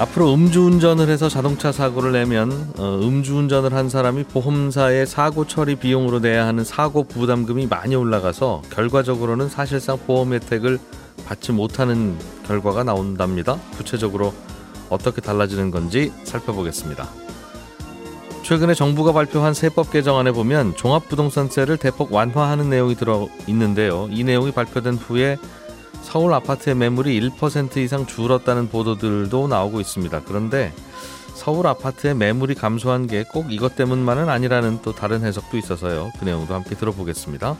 앞으로 음주운전을 해서 자동차 사고를 내면 음주운전을 한 사람이 보험사의 사고 처리 비용으로 내야 하는 사고 부담금이 많이 올라가서 결과적으로는 사실상 보험 혜택을 받지 못하는 결과가 나온답니다. 구체적으로 어떻게 달라지는 건지 살펴보겠습니다. 최근에 정부가 발표한 세법 개정안에 보면 종합부동산세를 대폭 완화하는 내용이 들어 있는데요. 이 내용이 발표된 후에 서울 아파트의 매물이 1% 이상 줄었다는 보도들도 나오고 있습니다. 그런데 서울 아파트의 매물이 감소한 게 꼭 이것 때문만은 아니라는 또 다른 해석도 있어서요. 그 내용도 함께 들어보겠습니다.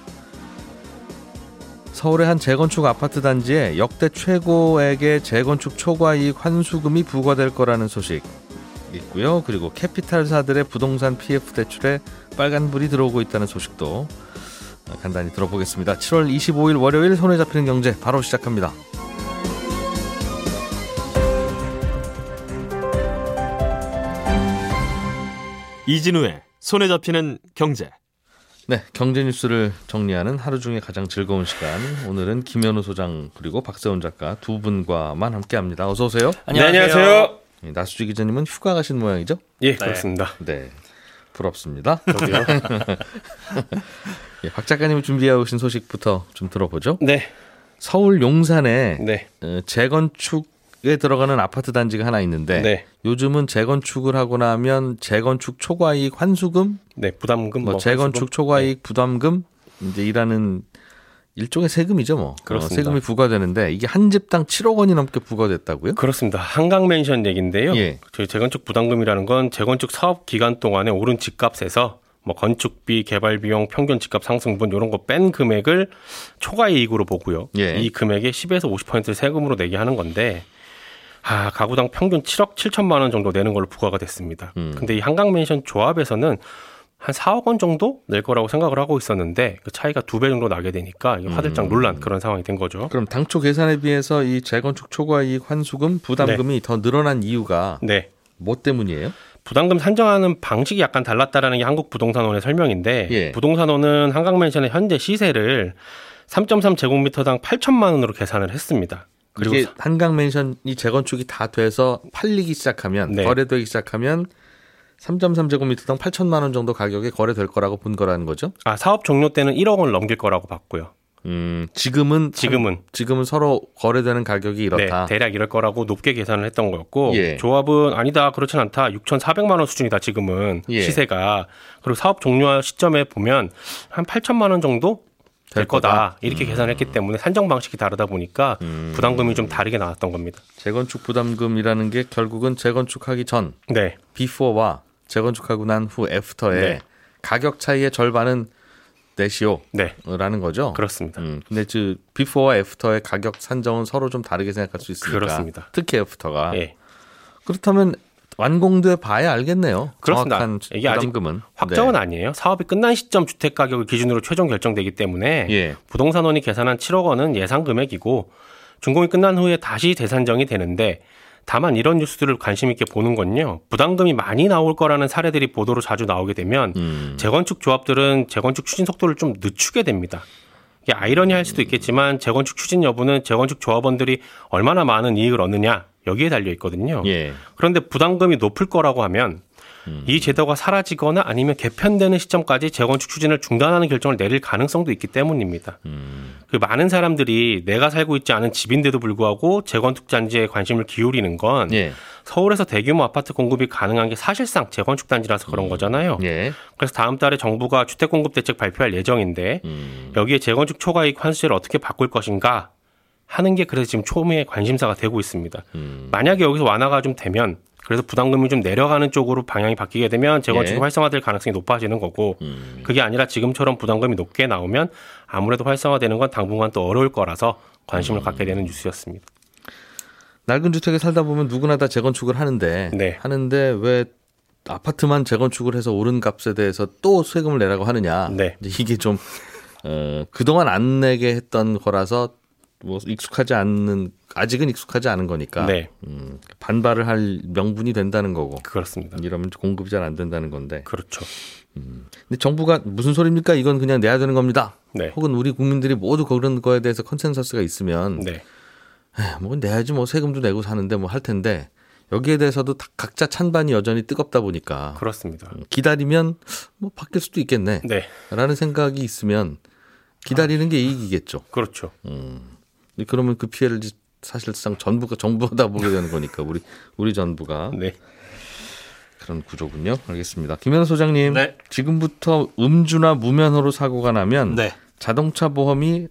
서울의 한 재건축 아파트 단지에 역대 최고액의 재건축 초과이익 환수금이 부과될 거라는 소식 있고요. 그리고 캐피탈사들의 부동산 PF 대출에 빨간불이 들어오고 있다는 소식도 간단히 들어보겠습니다. 7월 25일 월요일 손에 잡히는 경제 바로 시작합니다. 이진우의 손에 잡히는 경제. 네, 경제 뉴스를 정리하는 하루 중에 가장 즐거운 시간. 오늘은 김현우 소장 그리고 박세훈 작가 두 분과만 함께합니다. 어서 오세요. 안녕하세요. 네, 나수지 기자님은 휴가 가신 모양이죠? 예, 그렇습니다. 네, 부럽습니다. 예, 박 작가님이 준비해 오신 소식부터 좀 들어보죠. 네. 서울 용산에 네. 재건축에 들어가는 아파트 단지가 하나 있는데 네. 요즘은 재건축을 하고 나면 재건축 초과이익 환수금, 네, 부담금, 재건축 초과이익 네. 부담금 이제 이라는 일종의 세금이죠, 뭐. 그렇습니다. 세금이 부과되는데 이게 한 집당 7억 원이 넘게 부과됐다고요? 그렇습니다. 한강맨션 얘기인데요. 예. 저희 재건축 부담금이라는 건 재건축 사업 기간 동안에 오른 집값에서 뭐 건축비, 개발비용, 평균 집값 상승분 이런 거 뺀 금액을 초과이익으로 보고요. 예. 이 금액의 10에서 50%를 세금으로 내게 하는 건데 가구당 평균 7억 7천만 원 정도 내는 걸로 부과가 됐습니다. 근데 이 한강맨션 조합에서는 한 4억 원 정도 낼 거라고 생각을 하고 있었는데 그 차이가 2배 정도 나게 되니까 화들짝 놀란 그런 상황이 된 거죠. 그럼 당초 계산에 비해서 이 재건축 초과이익 환수금 부담금이 네. 더 늘어난 이유가 네. 뭐 때문이에요? 부담금 산정하는 방식이 약간 달랐다라는 게 한국부동산원의 설명인데 예. 부동산원은 한강맨션의 현재 시세를 3.3 제곱미터당 8천만 원으로 계산을 했습니다. 그리고 이게 한강맨션이 재건축이 다 돼서 팔리기 시작하면 네. 거래되기 시작하면 3.3 제곱미터당 8천만 원 정도 가격에 거래될 거라고 본 거라는 거죠? 아, 사업 종료 때는 1억 원을 넘길 거라고 봤고요. 지금은 서로 거래되는 가격이 이렇다. 네, 대략 이럴 거라고 높게 계산을 했던 거였고 예. 조합은 아니다, 그렇진 않다. 6,400만 원 수준이다 지금은 예. 시세가. 그리고 사업 종료 시점에 보면 한 8천만 원 정도 될 거다. 이렇게 계산했기 때문에 산정 방식이 다르다 보니까 부담금이 좀 다르게 나왔던 겁니다. 재건축 부담금이라는 게 결국은 재건축하기 전 네. 비포와 재건축하고 난 후 애프터에 네. 가격 차이의 절반은 내시오라는 네. 거죠? 그렇습니다. 근데 비포와 애프터의 가격 산정은 서로 좀 다르게 생각할 수 있으니까. 그렇습니다. 특히 애프터가. 네. 그렇다면 완공돼 봐야 알겠네요. 그렇습니다. 정확한 이게 부담금은. 아직 확정은 네. 아니에요. 사업이 끝난 시점 주택가격을 기준으로 최종 결정되기 때문에 예. 부동산원이 계산한 7억 원은 예상 금액이고 준공이 끝난 후에 다시 재산정이 되는데 다만 이런 뉴스들을 관심 있게 보는 건요. 부담금이 많이 나올 거라는 사례들이 보도로 자주 나오게 되면 재건축 조합들은 재건축 추진 속도를 좀 늦추게 됩니다. 이게 아이러니할 수도 있겠지만 재건축 추진 여부는 재건축 조합원들이 얼마나 많은 이익을 얻느냐 여기에 달려 있거든요. 예. 그런데 부담금이 높을 거라고 하면 이 제도가 사라지거나 아니면 개편되는 시점까지 재건축 추진을 중단하는 결정을 내릴 가능성도 있기 때문입니다. 그 많은 사람들이 내가 살고 있지 않은 집인데도 불구하고 재건축 단지에 관심을 기울이는 건 예. 서울에서 대규모 아파트 공급이 가능한 게 사실상 재건축 단지라서 그런 거잖아요. 예. 그래서 다음 달에 정부가 주택 공급 대책 발표할 예정인데 여기에 재건축 초과이익 환수제를 어떻게 바꿀 것인가 하는 게 그래서 지금 초미의 관심사가 되고 있습니다. 만약에 여기서 완화가 좀 되면 그래서 부담금이 좀 내려가는 쪽으로 방향이 바뀌게 되면 재건축이 예. 활성화될 가능성이 높아지는 거고 그게 아니라 지금처럼 부담금이 높게 나오면 아무래도 활성화되는 건 당분간 또 어려울 거라서 관심을 갖게 되는 뉴스였습니다. 낡은 주택에 살다 보면 누구나 다 재건축을 하는데 네. 하는데 왜 아파트만 재건축을 해서 오른 값에 대해서 또 세금을 내라고 하느냐. 네. 이게 좀 그동안 안 내게 했던 거라서 뭐 익숙하지 않는, 아직은 익숙하지 않은 거니까 네. 반발을 할 명분이 된다는 거고. 그렇습니다. 이러면 공급이 잘 안 된다는 건데. 그렇죠. 근데 정부가 무슨 소리입니까? 이건 그냥 내야 되는 겁니다. 네. 혹은 우리 국민들이 모두 그런 거에 대해서 컨센서스가 있으면 네. 뭐 내야지 뭐 세금도 내고 사는데 뭐 할 텐데 여기에 대해서도 각자 찬반이 여전히 뜨겁다 보니까 그렇습니다. 기다리면 뭐 바뀔 수도 있겠네. 네. 라는 생각이 있으면 기다리는 게 이익이겠죠. 그렇죠. 그러면 그 피해를 사실상 전부가 정부가 다 보게 되는 거니까 우리 전부가 네. 그런 구조군요. 알겠습니다. 김현우 소장님, 네. 지금부터 음주나 무면허로 사고가 나면 네. 자동차 보험이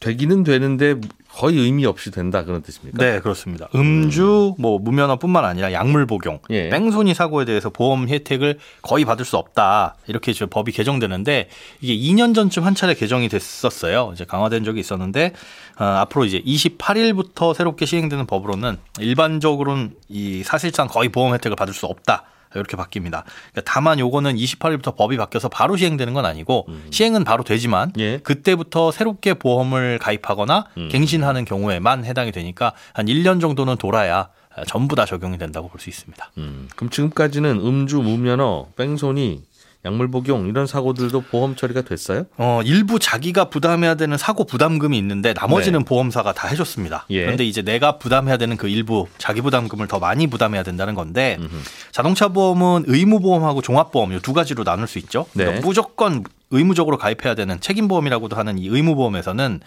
되기는 되는데 거의 의미 없이 된다 그런 뜻입니까? 네, 그렇습니다. 음주, 뭐 무면허뿐만 아니라 약물 복용, 예. 뺑소니 사고에 대해서 보험 혜택을 거의 받을 수 없다 이렇게 지금 법이 개정되는데 이게 2년 전쯤 한 차례 개정이 됐었어요. 이제 강화된 적이 있었는데 앞으로 이제 28일부터 새롭게 시행되는 법으로는 일반적으로는 이 사실상 거의 보험 혜택을 받을 수 없다. 이렇게 바뀝니다. 다만 요거는 28일부터 법이 바뀌어서 바로 시행되는 건 아니고 시행은 바로 되지만 예. 그때부터 새롭게 보험을 가입하거나 갱신하는 경우에만 해당이 되니까 한 1년 정도는 돌아야 전부 다 적용이 된다고 볼 수 있습니다. 그럼 지금까지는 음주, 무면허, 뺑소니, 약물 복용 이런 사고들도 보험 처리가 됐어요? 일부 자기가 부담해야 되는 사고 부담금이 있는데 나머지는 네. 보험사가 다 해줬습니다. 예. 그런데 이제 내가 부담해야 되는 그 일부 자기 부담금을 더 많이 부담해야 된다는 건데 자동차 보험은 의무보험하고 종합보험 이 두 가지로 나눌 수 있죠. 네. 그러니까 무조건 의무적으로 가입해야 되는 책임보험이라고도 하는 이 의무보험에서는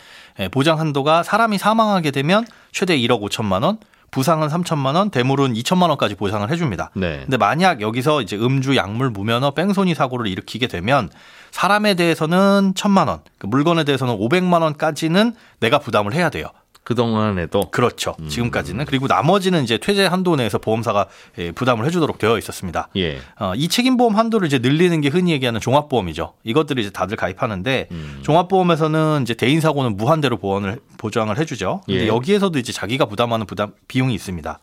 보장 한도가 사람이 사망하게 되면 최대 1억 5천만 원. 부상은 3천만 원, 대물은 2천만 원까지 보상을 해줍니다. 네. 근데 만약 여기서 이제 음주, 약물, 무면허, 뺑소니 사고를 일으키게 되면 사람에 대해서는 1천만 원, 물건에 대해서는 500만 원까지는 내가 부담을 해야 돼요. 그동안에도? 그렇죠. 지금까지는. 그리고 나머지는 이제 퇴재 한도 내에서 보험사가 부담을 해주도록 되어 있었습니다. 예. 이 책임보험 한도를 이제 늘리는 게 흔히 얘기하는 종합보험이죠. 이것들을 이제 다들 가입하는데 종합보험에서는 이제 대인사고는 무한대로 보장을 해주죠. 근데 예. 여기에서도 이제 자기가 부담하는 비용이 있습니다.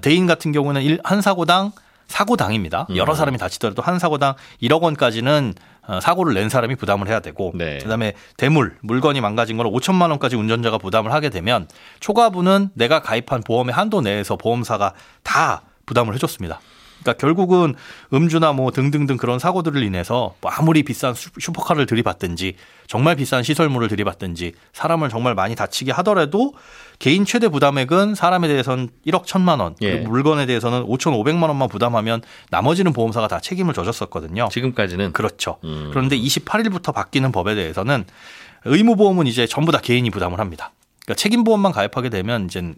대인 같은 경우는 한 사고당입니다. 여러 사람이 다치더라도 한 사고당 1억 원까지는 사고를 낸 사람이 부담을 해야 되고 네. 그다음에 물건이 망가진 걸 5천만 원까지 운전자가 부담을 하게 되면 초과분은 내가 가입한 보험의 한도 내에서 보험사가 다 부담을 해줬습니다. 그러니까 결국은 음주나 뭐 등등등 그런 사고들을 인해서 아무리 비싼 슈퍼카를 들이받든지 정말 비싼 시설물을 들이받든지 사람을 정말 많이 다치게 하더라도 개인 최대 부담액은 사람에 대해서는 1억 1천만 원, 예. 물건에 대해서는 5,500만 원만 부담하면 나머지는 보험사가 다 책임을 져줬었거든요. 지금까지는. 그렇죠. 그런데 28일부터 바뀌는 법에 대해서는 의무보험은 이제 전부 다 개인이 부담을 합니다. 그러니까 책임보험만 가입하게 되면 이제는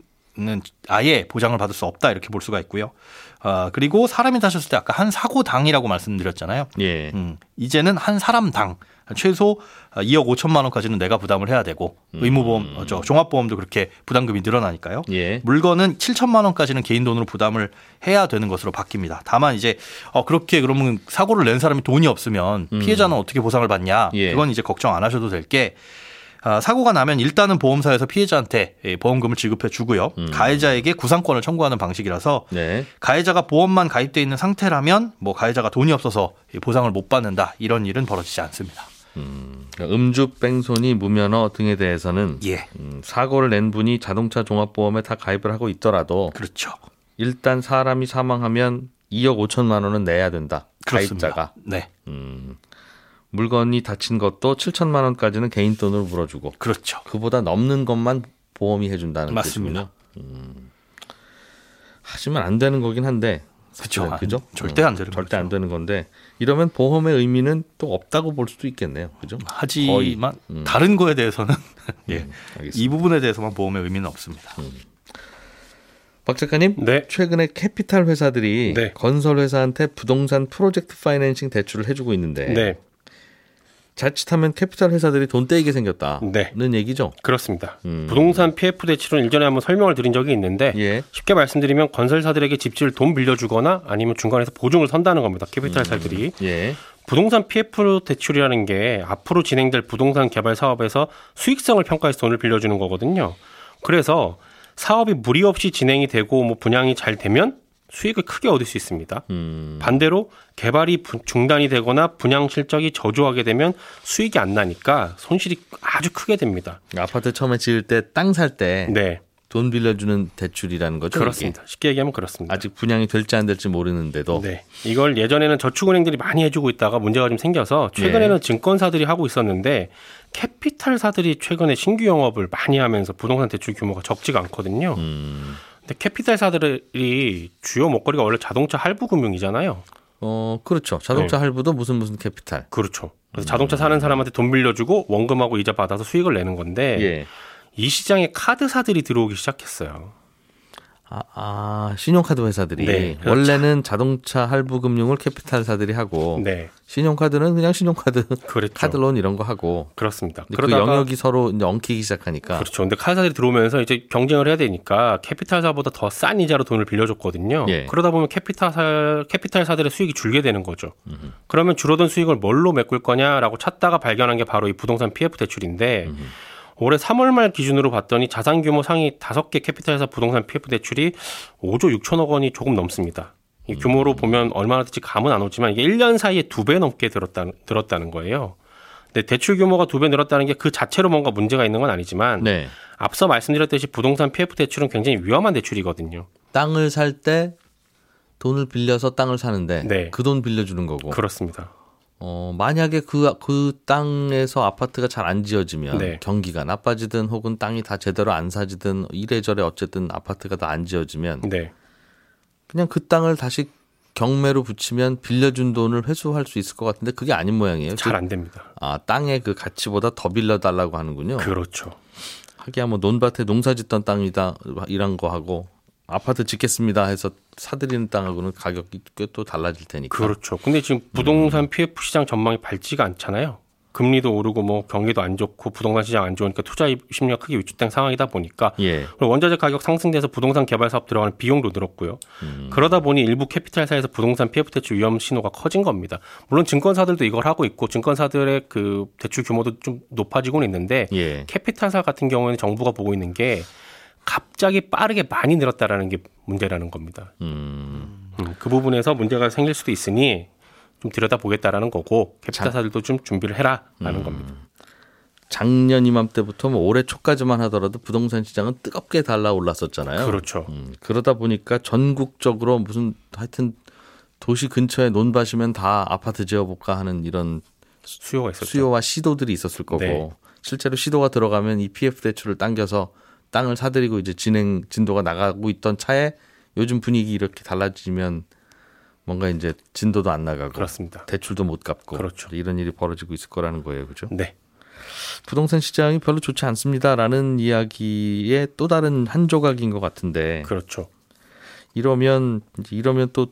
아예 보장을 받을 수 없다 이렇게 볼 수가 있고요. 그리고 사람이 다쳤을 때 아까 한 사고당이라고 말씀드렸잖아요. 예. 이제는 한 사람당 최소 2억 5천만 원까지는 내가 부담을 해야 되고 의무보험, 종합보험도 그렇게 부담금이 늘어나니까요. 예. 물건은 7천만 원까지는 개인 돈으로 부담을 해야 되는 것으로 바뀝니다. 다만 이제 그렇게 그러면 사고를 낸 사람이 돈이 없으면 피해자는 어떻게 보상을 받냐. 예. 그건 이제 걱정 안 하셔도 될 게 사고가 나면 일단은 보험사에서 피해자한테 보험금을 지급해 주고요. 가해자에게 구상권을 청구하는 방식이라서 네. 가해자가 보험만 가입되어 있는 상태라면 뭐 가해자가 돈이 없어서 보상을 못 받는다 이런 일은 벌어지지 않습니다. 음주, 뺑소니, 무면허 등에 대해서는 예. 사고를 낸 분이 자동차 종합보험에 다 가입을 하고 있더라도 그렇죠. 일단 사람이 사망하면 2억 5천만 원은 내야 된다. 그렇습니다. 가입자가. 네. 물건이 다친 것도 7천만 원까지는 개인 돈으로 물어주고 그렇죠. 그보다 넘는 것만 보험이 해준다는 맞습니다. 뜻이군요. 하지만 안 되는 거긴 한데 그렇죠. 그죠? 절대 안 되는 거죠. 절대 안 되는 건데 이러면 보험의 의미는 또 없다고 볼 수도 있겠네요. 그죠? 하지만 다른 거에 대해서는 예. 이 부분에 대해서만 보험의 의미는 없습니다. 박 작가님, 네. 최근에 캐피탈 회사들이 네. 건설 회사한테 부동산 프로젝트 파이낸싱 대출을 해주고 있는데 네. 자칫하면 캐피탈 회사들이 돈 떼이게 생겼다는 네. 얘기죠? 그렇습니다. 부동산 PF 대출은 일전에 한번 설명을 드린 적이 있는데 예. 쉽게 말씀드리면 건설사들에게 집주를 돈 빌려주거나 아니면 중간에서 보증을 선다는 겁니다. 캐피탈사들이. 예. 부동산 PF 대출이라는 게 앞으로 진행될 부동산 개발 사업에서 수익성을 평가해서 돈을 빌려주는 거거든요. 그래서 사업이 무리 없이 진행이 되고 분양이 잘 되면 수익을 크게 얻을 수 있습니다. 반대로 개발이 중단이 되거나 분양 실적이 저조하게 되면 수익이 안 나니까 손실이 아주 크게 됩니다. 아파트 처음에 지을 때 땅 살 때 네. 돈 빌려주는 대출이라는 거죠? 그렇습니다. 이게? 쉽게 얘기하면 그렇습니다. 아직 분양이 될지 안 될지 모르는데도. 네. 이걸 예전에는 저축은행들이 많이 해주고 있다가 문제가 좀 생겨서 최근에는 네. 증권사들이 하고 있었는데 캐피탈사들이 최근에 신규 영업을 많이 하면서 부동산 대출 규모가 적지가 않거든요. 근데 캐피탈사들이 주요 먹거리가 원래 자동차 할부 금융이잖아요. 그렇죠. 자동차 네. 할부도 무슨 캐피탈. 그렇죠. 그래서 자동차 사는 사람한테 돈 빌려주고 원금하고 이자 받아서 수익을 내는 건데 예. 이 시장에 카드사들이 들어오기 시작했어요. 신용카드 회사들이. 네, 그렇죠. 원래는 자동차 할부 금융을 캐피탈사들이 하고 네. 신용카드는 그냥 신용카드, 그렇죠. 카드론 이런 거 하고. 그렇습니다. 그러다가 그 영역이 서로 이제 엉키기 시작하니까. 그렇죠. 근데 카드사들이 들어오면서 이제 경쟁을 해야 되니까 캐피탈사보다 더 싼 이자로 돈을 빌려줬거든요. 예. 그러다 보면 캐피탈사들의 수익이 줄게 되는 거죠. 그러면 줄어든 수익을 뭘로 메꿀 거냐라고 찾다가 발견한 게 바로 이 부동산 PF 대출인데 올해 3월 말 기준으로 봤더니 자산 규모 상위 5개 캐피탈사 부동산 PF 대출이 5조 6천억 원이 조금 넘습니다. 이 규모로 보면 얼마나 될지 감은 안 오지만 이게 1년 사이에 2배 넘게 늘었다는 거예요. 근데 대출 규모가 2배 늘었다는 게 그 자체로 뭔가 문제가 있는 건 아니지만 네. 앞서 말씀드렸듯이 부동산 PF 대출은 굉장히 위험한 대출이거든요. 땅을 살 때 돈을 빌려서 땅을 사는데 네. 그 돈 빌려주는 거고. 그렇습니다. 만약에 그 땅에서 아파트가 잘 안 지어지면 네. 경기가 나빠지든 혹은 땅이 다 제대로 안 사지든 이래저래 어쨌든 아파트가 다 안 지어지면 네. 그냥 그 땅을 다시 경매로 붙이면 빌려준 돈을 회수할 수 있을 것 같은데 그게 아닌 모양이에요. 잘 안 됩니다. 땅의 그 가치보다 더 빌려달라고 하는군요. 그렇죠. 하기야 뭐 논밭에 농사 짓던 땅이다 이런 거 하고 아파트 짓겠습니다 해서 사들이는 땅하고는 가격이 꽤 또 달라질 테니까. 그렇죠. 근데 지금 부동산 PF 시장 전망이 밝지가 않잖아요. 금리도 오르고 뭐 경기도 안 좋고 부동산 시장 안 좋으니까 투자 심리가 크게 위축된 상황이다 보니까 예. 원자재 가격 상승돼서 부동산 개발 사업 들어가는 비용도 늘었고요. 그러다 보니 일부 캐피탈사에서 부동산 PF 대출 위험 신호가 커진 겁니다. 물론 증권사들도 이걸 하고 있고 증권사들의 그 대출 규모도 좀 높아지고는 있는데 예. 캐피탈사 같은 경우에는 정부가 보고 있는 게 갑자기 빠르게 많이 늘었다라는 게 문제라는 겁니다. 그 부분에서 문제가 생길 수도 있으니 좀 들여다보겠다라는 거고 캐피탈사들도 좀 준비를 해라라는 겁니다. 작년 이맘때부터 뭐 올해 초까지만 하더라도 부동산 시장은 뜨겁게 달아올랐었잖아요. 그렇죠. 그러다 보니까 전국적으로 무슨 하여튼 도시 근처에 논밭이면 다 아파트 지어볼까 하는 이런 수요가 있었죠. 수요와 시도들이 있었을 거고 네. 실제로 시도가 들어가면 이 PF 대출을 당겨서 땅을 사들이고 이제 진도가 나가고 있던 차에 요즘 분위기 이렇게 달라지면 뭔가 이제 진도도 안 나가고 그렇습니다. 대출도 못 갚고 그렇죠. 이런 일이 벌어지고 있을 거라는 거예요. 그렇죠? 네. 부동산 시장이 별로 좋지 않습니다라는 이야기의 또 다른 한 조각인 것 같은데. 그렇죠. 이러면 또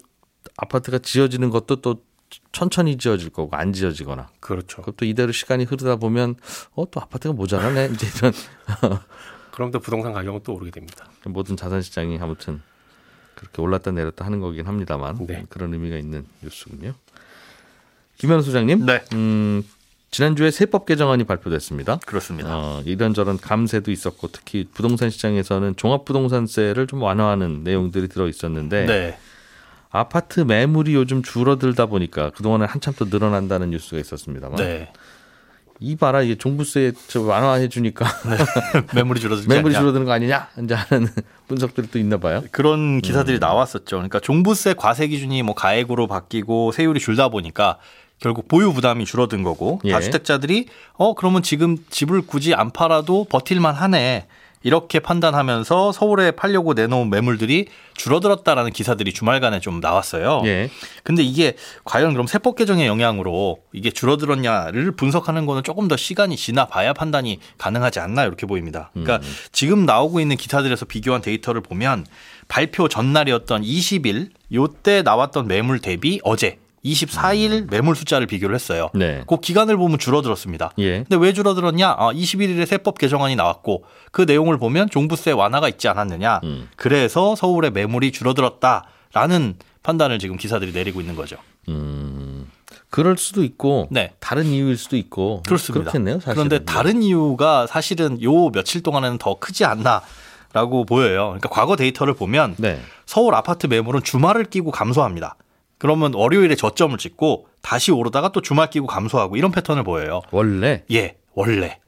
아파트가 지어지는 것도 또 천천히 지어질 거고 안 지어지거나. 그렇죠. 그것도 이대로 시간이 흐르다 보면 또 아파트가 모자라네. 이제 이런 그럼 또 부동산 가격은 또 오르게 됩니다. 모든 자산 시장이 아무튼 그렇게 올랐다 내렸다 하는 거긴 합니다만 네. 그런 의미가 있는 뉴스군요. 김현우 소장님, 네. 지난주에 세법 개정안이 발표됐습니다. 그렇습니다. 이런저런 감세도 있었고 특히 부동산 시장에서는 종합부동산세를 좀 완화하는 내용들이 들어 있었는데 네. 아파트 매물이 요즘 줄어들다 보니까 그동안에 한참 또 늘어난다는 뉴스가 있었습니다만 네. 이 봐라 이게 종부세 완화해 주니까 네. 매물이 줄어드는 거 아니냐 이제 하는 분석들이 또 있나 봐요. 그런 기사들이 나왔었죠. 그러니까 종부세 과세 기준이 뭐 가액으로 바뀌고 세율이 줄다 보니까 결국 보유 부담이 줄어든 거고 예. 다주택자들이 그러면 지금 집을 굳이 안 팔아도 버틸만 하네. 이렇게 판단하면서 서울에 팔려고 내놓은 매물들이 줄어들었다라는 기사들이 주말간에 좀 나왔어요. 예. 근데 이게 과연 그럼 세법 개정의 영향으로 이게 줄어들었냐를 분석하는 거는 조금 더 시간이 지나 봐야 판단이 가능하지 않나 이렇게 보입니다. 그러니까 지금 나오고 있는 기사들에서 비교한 데이터를 보면 발표 전날이었던 20일 요때 나왔던 매물 대비 어제 24일 매물 숫자를 비교를 했어요. 네. 그 기간을 보면 줄어들었습니다. 예. 근데 왜 줄어들었냐? 21일에 세법 개정안이 나왔고 그 내용을 보면 종부세 완화가 있지 않았느냐. 그래서 서울의 매물이 줄어들었다라는 판단을 지금 기사들이 내리고 있는 거죠. 그럴 수도 있고 네. 다른 이유일 수도 있고 그렇습니다. 그렇겠네요. 사실은. 그런데 다른 이유가 사실은 요 며칠 동안에는 더 크지 않나. 라고 보여요. 그러니까 과거 데이터를 보면 네. 서울 아파트 매물은 주말을 끼고 감소합니다. 그러면 월요일에 저점을 찍고 다시 오르다가 또 주말 끼고 감소하고 이런 패턴을 보여요. 원래? 예, 원래.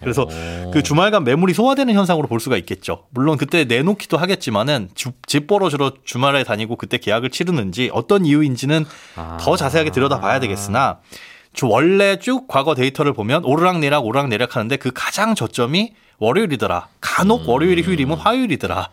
그래서 그 주말간 매물이 소화되는 현상으로 볼 수가 있겠죠. 물론 그때 내놓기도 하겠지만은 집 벌어주러 주말에 다니고 그때 계약을 치르는지 어떤 이유인지는 더 자세하게 들여다봐야 되겠으나 원래 쭉 과거 데이터를 보면 오르락내락 하는데 그 가장 저점이 월요일이더라. 간혹 월요일이 휴일이면 화요일이더라.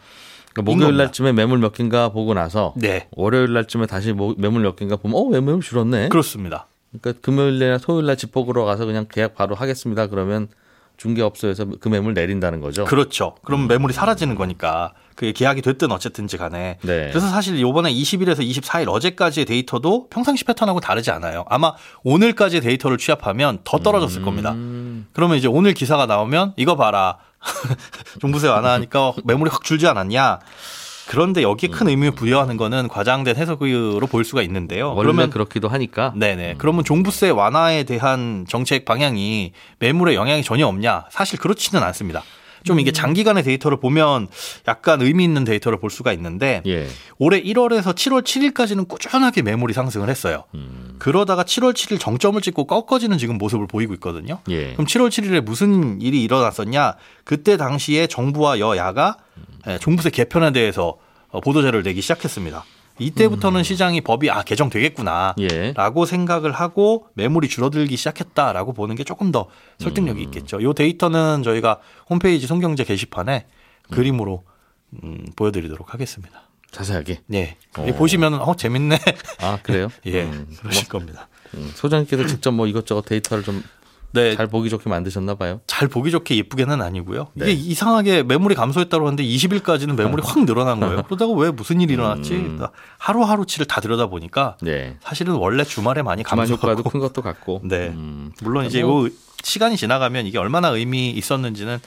그러니까 목요일 날쯤에 매물 몇 개인가 보고 나서 네. 월요일 날쯤에 다시 매물 몇 개인가 보면 매물 줄었네. 그렇습니다. 그러니까 금요일이나 토요일날 집 보러 가서 그냥 계약 바로 하겠습니다. 그러면 중개업소에서 그 매물 내린다는 거죠. 그렇죠. 그럼 매물이 사라지는 거니까 그게 계약이 됐든 어쨌든지 간에. 네. 그래서 사실 이번에 20일에서 24일 어제까지의 데이터도 평상시 패턴하고 다르지 않아요. 아마 오늘까지의 데이터를 취합하면 더 떨어졌을 겁니다. 그러면 이제 오늘 기사가 나오면 이거 봐라. 종부세 완화하니까 매물이 확 줄지 않았냐. 그런데 여기에 큰 의미를 부여하는 거는 과장된 해석으로 볼 수가 있는데요. 원래 그렇기도 하니까. 네네. 그러면 종부세 완화에 대한 정책 방향이 매물에 영향이 전혀 없냐? 사실 그렇지는 않습니다. 좀 이게 장기간의 데이터를 보면 약간 의미 있는 데이터를 볼 수가 있는데 예. 올해 1월에서 7월 7일까지는 꾸준하게 매물이 상승을 했어요. 그러다가 7월 7일 정점을 찍고 꺾어지는 지금 모습을 보이고 있거든요. 예. 그럼 7월 7일에 무슨 일이 일어났었냐? 그때 당시에 정부와 여야가 종부세 개편에 대해서 보도자료를 내기 시작했습니다. 이때부터는 시장이 법이 개정되겠구나라고 예. 생각을 하고 매물이 줄어들기 시작했다라고 보는 게 조금 더 설득력이 있겠죠. 이 데이터는 저희가 홈페이지 손경제 게시판에 그림으로 보여드리도록 하겠습니다. 자세하게? 네. 보시면 재밌네. 아 그래요? 예, 그러실 겁니다. 소장님께서 직접 이것저것 데이터를 좀 네. 잘 보기 좋게 만드셨나 봐요. 잘 보기 좋게 예쁘게는 아니고요. 네. 이게 이상하게 매물이 감소했다고 하는데 20일까지는 매물이 확 늘어난 거예요. 그러다가 왜 무슨 일이 일어났지? 하루하루치를 다 들여다보니까 네. 사실은 원래 주말에 많이 감소하고. 주말 효과도 큰 것도 같고. 네. 물론 이제 시간이 지나가면 이게 얼마나 의미 있었는지는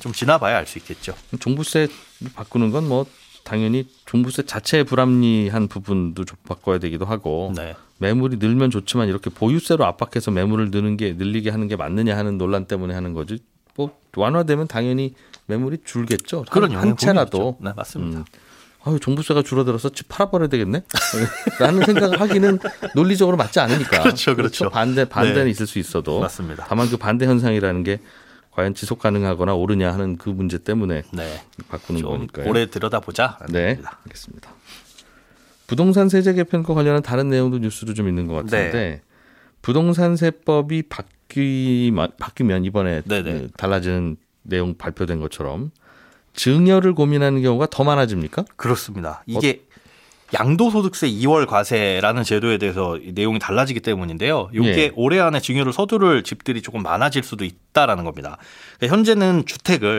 좀 지나봐야 알 수 있겠죠. 종부세 바꾸는 건 당연히 종부세 자체의 불합리한 부분도 좀 바꿔야 되기도 하고 네. 매물이 늘면 좋지만 이렇게 보유세로 압박해서 매물을 늘리게 하는 게 맞느냐 하는 논란 때문에 하는 거지 완화되면 당연히 매물이 줄겠죠. 한 채라도. 네, 맞습니다. 종부세가 줄어들어서 집 팔아버려야 되겠네? 라는 생각을 하기는 논리적으로 맞지 않으니까. 그렇죠. 반대는 네. 있을 수 있어도. 맞습니다. 다만 그 반대 현상이라는 게 과연 지속 가능하거나 오르냐 하는 그 문제 때문에 네. 바꾸는 거니까요. 오래 들여다보자. 네, 알겠습니다. 부동산 세제 개편과 관련한 다른 내용도 뉴스도 좀 있는 것 같은데 네. 부동산 세법이 바뀌면 이번에 네네. 달라지는 내용 발표된 것처럼 증여를 고민하는 경우가 더 많아집니까? 그렇습니다. 이게 양도소득세 2월 과세라는 제도에 대해서 내용이 달라지기 때문인데요. 이게 예. 올해 안에 증여를 서두를 집들이 조금 많아질 수도 있다라는 겁니다. 그러니까 현재는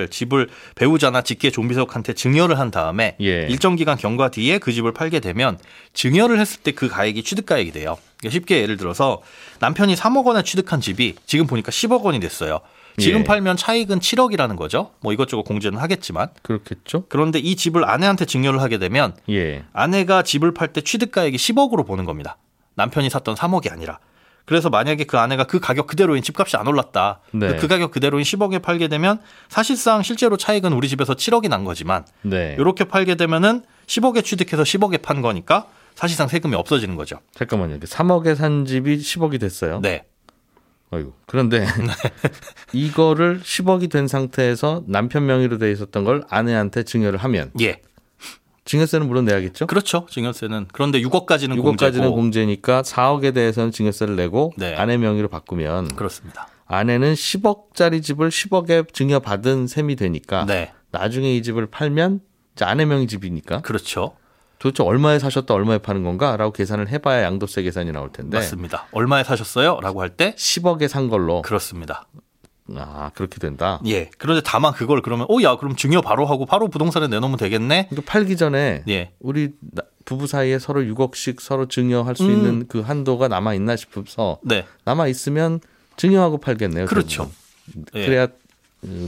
집을 배우자나 직계 존비속한테 증여를 한 다음에 예. 일정 기간 경과 뒤에 그 집을 팔게 되면 증여를 했을 때 그 가액이 취득가액이 돼요. 그러니까 쉽게 예를 들어서 남편이 3억 원에 취득한 집이 지금 보니까 10억 원이 됐어요. 지금 예. 팔면 차익은 7억이라는 거죠. 이것저것 공제는 하겠지만. 그렇겠죠. 그런데 이 집을 아내한테 증여를 하게 되면 예. 아내가 집을 팔 때 취득가액이 10억으로 보는 겁니다. 남편이 샀던 3억이 아니라. 그래서 만약에 그 아내가 그 가격 그대로인 집값이 안 올랐다. 네. 그 가격 그대로인 10억에 팔게 되면 사실상 실제로 차익은 우리 집에서 7억이 난 거지만 네. 이렇게 팔게 되면은 10억에 취득해서 10억에 판 거니까 사실상 세금이 없어지는 거죠. 잠깐만요. 3억에 산 집이 10억이 됐어요. 네. 그런데 이거를 10억이 된 상태에서 남편 명의로 돼 있었던 걸 아내한테 증여를 하면 예. 증여세는 물론 내야겠죠? 그렇죠. 증여세는. 그런데 6억까지는 공제니까 4억에 대해서는 증여세를 내고 네. 아내 명의로 바꾸면 그렇습니다. 아내는 10억짜리 집을 10억에 증여받은 셈이 되니까 네. 나중에 이 집을 팔면 아내 명의 집이니까 그렇죠. 도대체 얼마에 사셨다 얼마에 파는 건가라고 계산을 해봐야 양도세 계산이 나올 텐데. 맞습니다. 얼마에 사셨어요? 라고 할 때 10억에 산 걸로. 그렇습니다. 아 그렇게 된다. 예. 그런데 다만 그걸 그러면 그럼 증여 바로 하고 바로 부동산에 내놓으면 되겠네. 팔기 전에 예. 우리 부부 사이에 서로 6억씩 서로 증여할 수 있는 그 한도가 남아있나 싶어서 네. 남아있으면 증여하고 팔겠네요. 그렇죠. 예. 그래야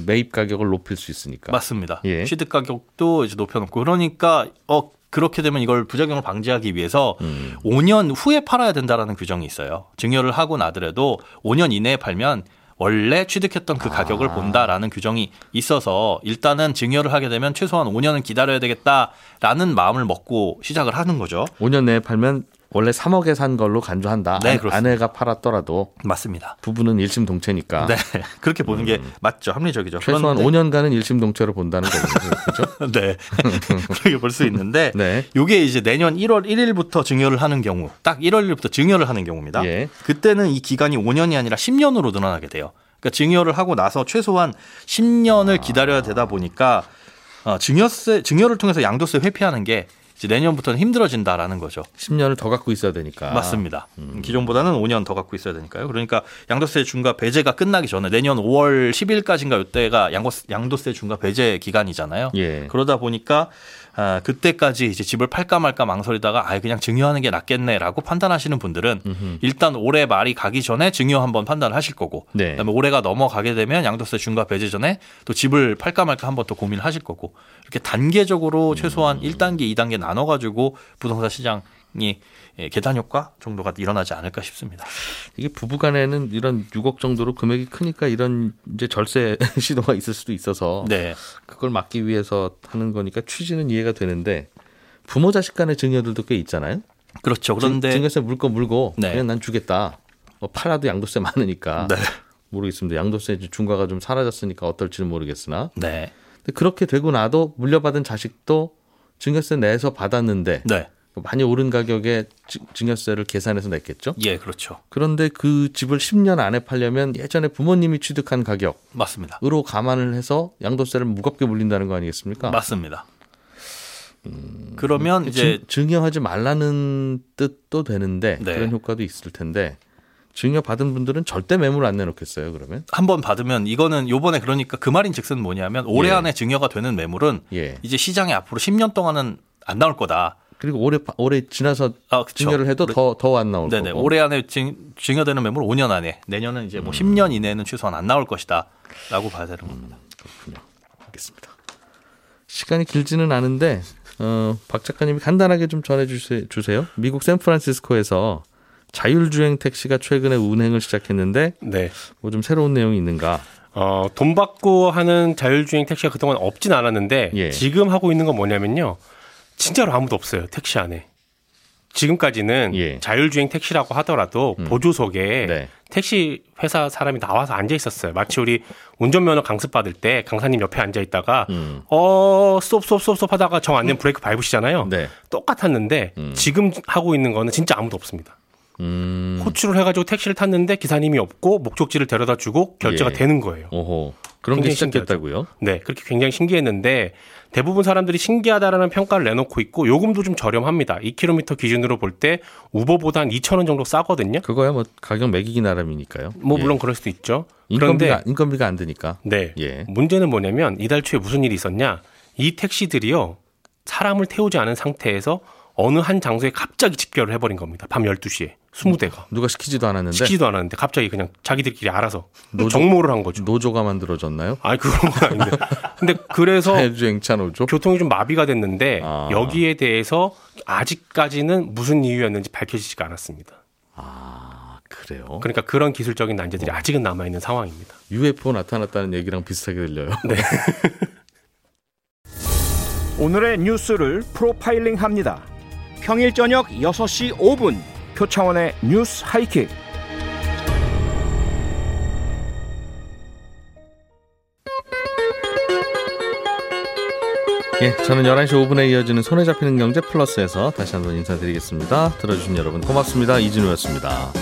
매입 가격을 높일 수 있으니까. 맞습니다. 예. 취득 가격도 이제 높여놓고 그러니까 그렇게 되면 이걸 부작용을 방지하기 위해서 5년 후에 팔아야 된다라는 규정이 있어요. 증여를 하고 나더라도 5년 이내에 팔면 원래 취득했던 그 가격을 본다라는 규정이 있어서 일단은 증여를 하게 되면 최소한 5년은 기다려야 되겠다라는 마음을 먹고 시작을 하는 거죠. 5년 내에 팔면 원래 3억에 산 걸로 간주한다. 네, 그렇습니다. 아내가 팔았더라도. 맞습니다. 부부는 일심동체니까. 네, 그렇게 보는 게 맞죠. 합리적이죠. 최소한 그런데 5년간은 일심동체로 본다는 거죠. 네, 그렇게 볼 수 있는데 네. 이게 이제 내년 1월 1일부터 증여를 하는 경우, 딱 1월 1일부터 증여를 하는 경우입니다. 예. 그때는 이 기간이 5년이 아니라 10년으로 늘어나게 돼요. 그러니까 증여를 하고 나서 최소한 10년을 기다려야 되다 보니까 증여를 통해서 양도세 회피하는 게 내년부터는 힘들어진다라는 거죠. 10년을 더 갖고 있어야 되니까. 맞습니다. 기존보다는 5년 더 갖고 있어야 되니까요. 그러니까 양도세 중과 배제가 끝나기 전에 내년 5월 10일까지인가 이때가 양도세 중과 배제 기간이잖아요. 예. 그러다 보니까 그때까지 이제 집을 팔까 말까 망설이다가 아예 그냥 증여하는 게 낫겠네라고 판단하시는 분들은 일단 올해 말이 가기 전에 증여 한번 판단을 하실 거고 네. 그다음에 올해가 넘어가게 되면 양도세 중과 배제 전에 또 집을 팔까 말까 한번 또 고민을 하실 거고 이렇게 단계적으로 최소한 1단계, 2단계 나눠가지고 부동산 시장이 계단 효과 정도가 일어나지 않을까 싶습니다. 이게 부부간에는 이런 6억 정도로 금액이 크니까 이런 이제 절세 시도가 있을 수도 있어서 네. 그걸 막기 위해서 하는 거니까 취지는 이해가 되는데 부모 자식 간의 증여들도 꽤 있잖아요. 그렇죠. 그런데 증여세 물고 네. 그냥 난 주겠다. 팔아도 양도세 많으니까 네. 모르겠습니다. 양도세 중과가 좀 사라졌으니까 어떨지는 모르겠으나 네. 근데 그렇게 되고 나도 물려받은 자식도 증여세 내서 받았는데 네. 많이 오른 가격에 증여세를 계산해서 냈겠죠? 예, 그렇죠. 그런데 그 집을 10년 안에 팔려면 예전에 부모님이 취득한 가격 맞습니다.으로 감안을 해서 양도세를 무겁게 물린다는 거 아니겠습니까? 맞습니다. 그러면 이제 증여하지 말라는 뜻도 되는데 네. 그런 효과도 있을 텐데 증여 받은 분들은 절대 매물 안 내놓겠어요, 그러면? 한번 받으면 이거는 요번에 그러니까 그 말인즉슨 뭐냐면 올해 예. 안에 증여가 되는 매물은 예. 이제 시장에 앞으로 10년 동안은 안 나올 거다. 그리고 올해 지나서 증여를 해도 더 안 나올 네네. 거고. 올해 안에 증여되는 매물 5년 안에 내년은 이제 뭐 10년 이내는 최소한 안 나올 것이다라고 봐야 되는 겁니다. 그렇군요. 알겠습니다. 시간이 길지는 않은데 박 작가님이 간단하게 좀 전해주세요. 미국 샌프란시스코에서 자율주행 택시가 최근에 운행을 시작했는데 네. 뭐 좀 새로운 내용이 있는가? 돈 받고 하는 자율주행 택시가 그동안 없진 않았는데 예. 지금 하고 있는 건 뭐냐면요. 진짜로 아무도 없어요. 택시 안에. 지금까지는 예. 자율주행 택시라고 하더라도 보조석에 네. 택시 회사 사람이 나와서 앉아 있었어요. 마치 우리 운전면허 강습받을 때 강사님 옆에 앉아 있다가 스톱 하다가 정 안 되면 브레이크 밟으시잖아요. 네. 똑같았는데 지금 하고 있는 거는 진짜 아무도 없습니다. 호출을 해가지고 택시를 탔는데 기사님이 없고 목적지를 데려다 주고 결제가 예. 되는 거예요. 오호. 그런 게 시작됐다고요? 네. 그렇게 굉장히 신기했는데 대부분 사람들이 신기하다라는 평가를 내놓고 있고 요금도 좀 저렴합니다. 2km 기준으로 볼 때 우버보다 한 2,000원 정도 싸거든요. 그거야 뭐 가격 매기기 나름이니까요. 뭐 물론 예. 그럴 수도 있죠. 그런데 인건비가 안 드니까. 네. 예. 문제는 뭐냐면 이달 초에 무슨 일이 있었냐. 이 택시들이요. 사람을 태우지 않은 상태에서 어느 한 장소에 갑자기 집결을 해버린 겁니다. 밤 12시에. 20대가. 누가 시키지도 않았는데 갑자기 그냥 자기들끼리 알아서 정모를 한 거죠. 노조가 만들어졌나요? 아니 그런 건 아닌데. 근데 그래서 자율주행차 노조? 교통이 좀 마비가 됐는데 여기에 대해서 아직까지는 무슨 이유였는지 밝혀지지가 않았습니다. 아 그래요? 그러니까 그런 기술적인 난제들이 아직은 남아있는 상황입니다. UFO 나타났다는 얘기랑 비슷하게 들려요. 네. 오늘의 뉴스를 프로파일링합니다. 평일 저녁 6시 5분 표창원의 뉴스 하이킥. 예, 저는 11시 5분에 이어지는 손에 잡히는 경제 플러스에서 다시 한번 인사드리겠습니다. 들어주신 여러분 고맙습니다. 이진우였습니다.